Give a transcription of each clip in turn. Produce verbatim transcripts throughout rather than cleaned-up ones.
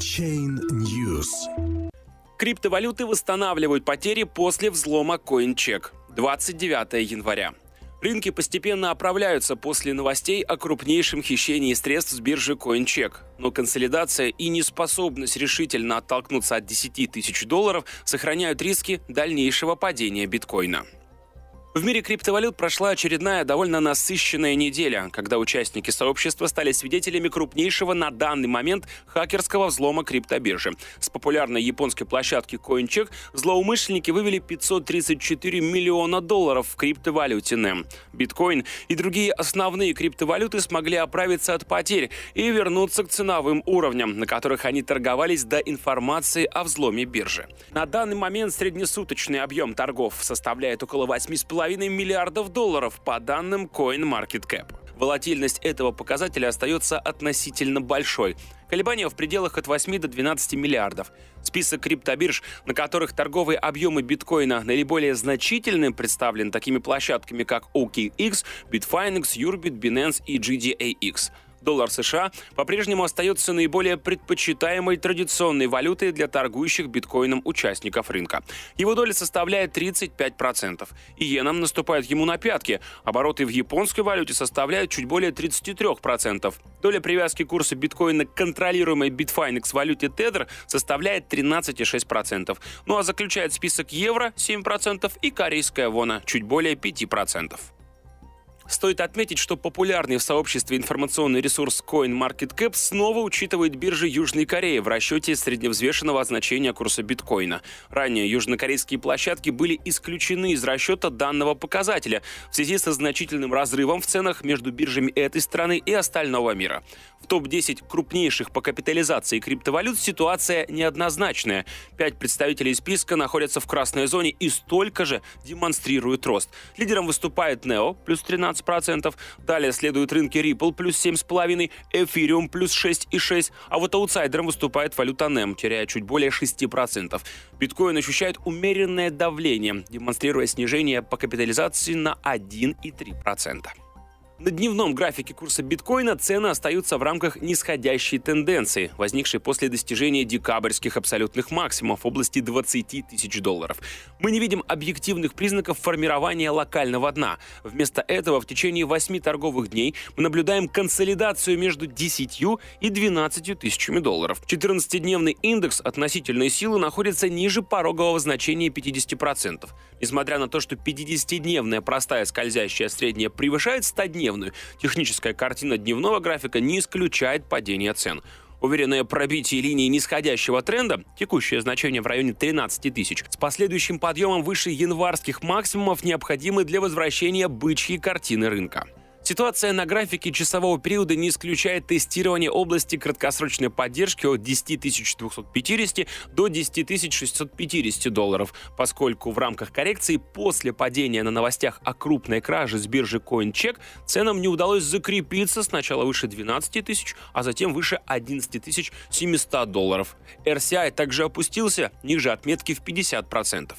Chainnews. Криптовалюты восстанавливают потери после взлома Coincheck. двадцать девятого января. Рынки постепенно оправляются после новостей о крупнейшем хищении средств с биржи Coincheck, но консолидация и неспособность решительно оттолкнуться от десяти тысяч долларов сохраняют риски дальнейшего падения биткоина. В мире криптовалют прошла очередная довольно насыщенная неделя, когда участники сообщества стали свидетелями крупнейшего на данный момент хакерского взлома криптобиржи. С популярной японской площадки Coincheck злоумышленники вывели пятьсот тридцать четыре миллиона долларов в криптовалюте нэм. Биткоин и другие основные криптовалюты смогли оправиться от потерь и вернуться к ценовым уровням, на которых они торговались до информации о взломе биржи. На данный момент среднесуточный объем торгов составляет около восьми с половиной миллиардов долларов по данным CoinMarketCap. Волатильность этого показателя остается относительно большой. Колебания в пределах от восьми до двенадцати миллиардов. Список криптобирж, на которых торговые объемы биткоина наиболее значительны, представлен такими площадками, как о кей экс, Bitfinex, Yurbit, Binance и джи ди эй экс. Доллар США по-прежнему остается наиболее предпочитаемой традиционной валютой для торгующих биткоином участников рынка. Его доля составляет тридцать пять процентов. Иенам наступают ему на пятки. Обороты в японской валюте составляют чуть более тридцать три процента. Доля привязки курса биткоина к контролируемой Bitfinex валюте Tether составляет тринадцать целых шесть десятых процента. Ну а заключает список евро семь процентов и корейская вона чуть более пять процентов. Стоит отметить, что популярный в сообществе информационный ресурс CoinMarketCap снова учитывает биржи Южной Кореи в расчете средневзвешенного значения курса биткоина. Ранее южнокорейские площадки были исключены из расчета данного показателя в связи со значительным разрывом в ценах между биржами этой страны и остального мира. В топ десять крупнейших по капитализации криптовалют ситуация неоднозначная. Пять представителей списка находятся в красной зоне и столько же демонстрируют рост. Лидером выступает эн и о, плюс тринадцать процентов. Далее следуют рынки Ripple плюс семь целых пять десятых процента, Ethereum плюс шесть целых шесть десятых процента, а вот аутсайдером выступает валюта нэм, теряя чуть более шести процентов. Биткоин ощущает умеренное давление, демонстрируя снижение по капитализации на один целых три десятых процента. На дневном графике курса биткоина цены остаются в рамках нисходящей тенденции, возникшей после достижения декабрьских абсолютных максимумов в области двадцати тысяч долларов. Мы не видим объективных признаков формирования локального дна. Вместо этого в течение восьми торговых дней мы наблюдаем консолидацию между десятью и двенадцатью тысячами долларов. четырнадцатидневный индекс относительной силы находится ниже порогового значения пятидесяти процентов. Несмотря на то, что пятидесятидневная простая скользящая средняя превышает стодневную, техническая картина дневного графика не исключает падение цен. Уверенное пробитие линии нисходящего тренда, текущее значение в районе тринадцати тысяч, с последующим подъемом выше январских максимумов необходимы для возвращения бычьей картины рынка. Ситуация на графике часового периода не исключает тестирование области краткосрочной поддержки от десяти тысяч двухсот пятидесяти до десяти тысяч шестисот пятидесяти долларов, поскольку в рамках коррекции после падения на новостях о крупной краже с биржи Coincheck ценам не удалось закрепиться сначала выше двенадцати тысяч, а затем выше одиннадцати тысяч семисот долларов. эр си ай также опустился ниже отметки в пятьдесят процентов.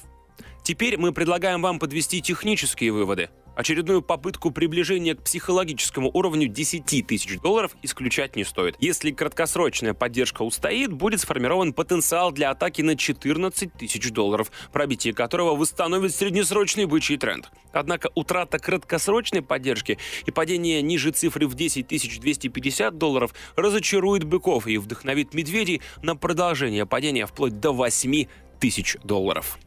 Теперь мы предлагаем вам подвести технические выводы. Очередную попытку приближения к психологическому уровню десяти тысяч долларов исключать не стоит. Если краткосрочная поддержка устоит, будет сформирован потенциал для атаки на четырнадцать тысяч долларов, пробитие которого восстановит среднесрочный бычий тренд. Однако утрата краткосрочной поддержки и падение ниже цифры в десять тысяч двести пятьдесят долларов разочарует быков и вдохновит медведей на продолжение падения вплоть до восьми тысяч долларов.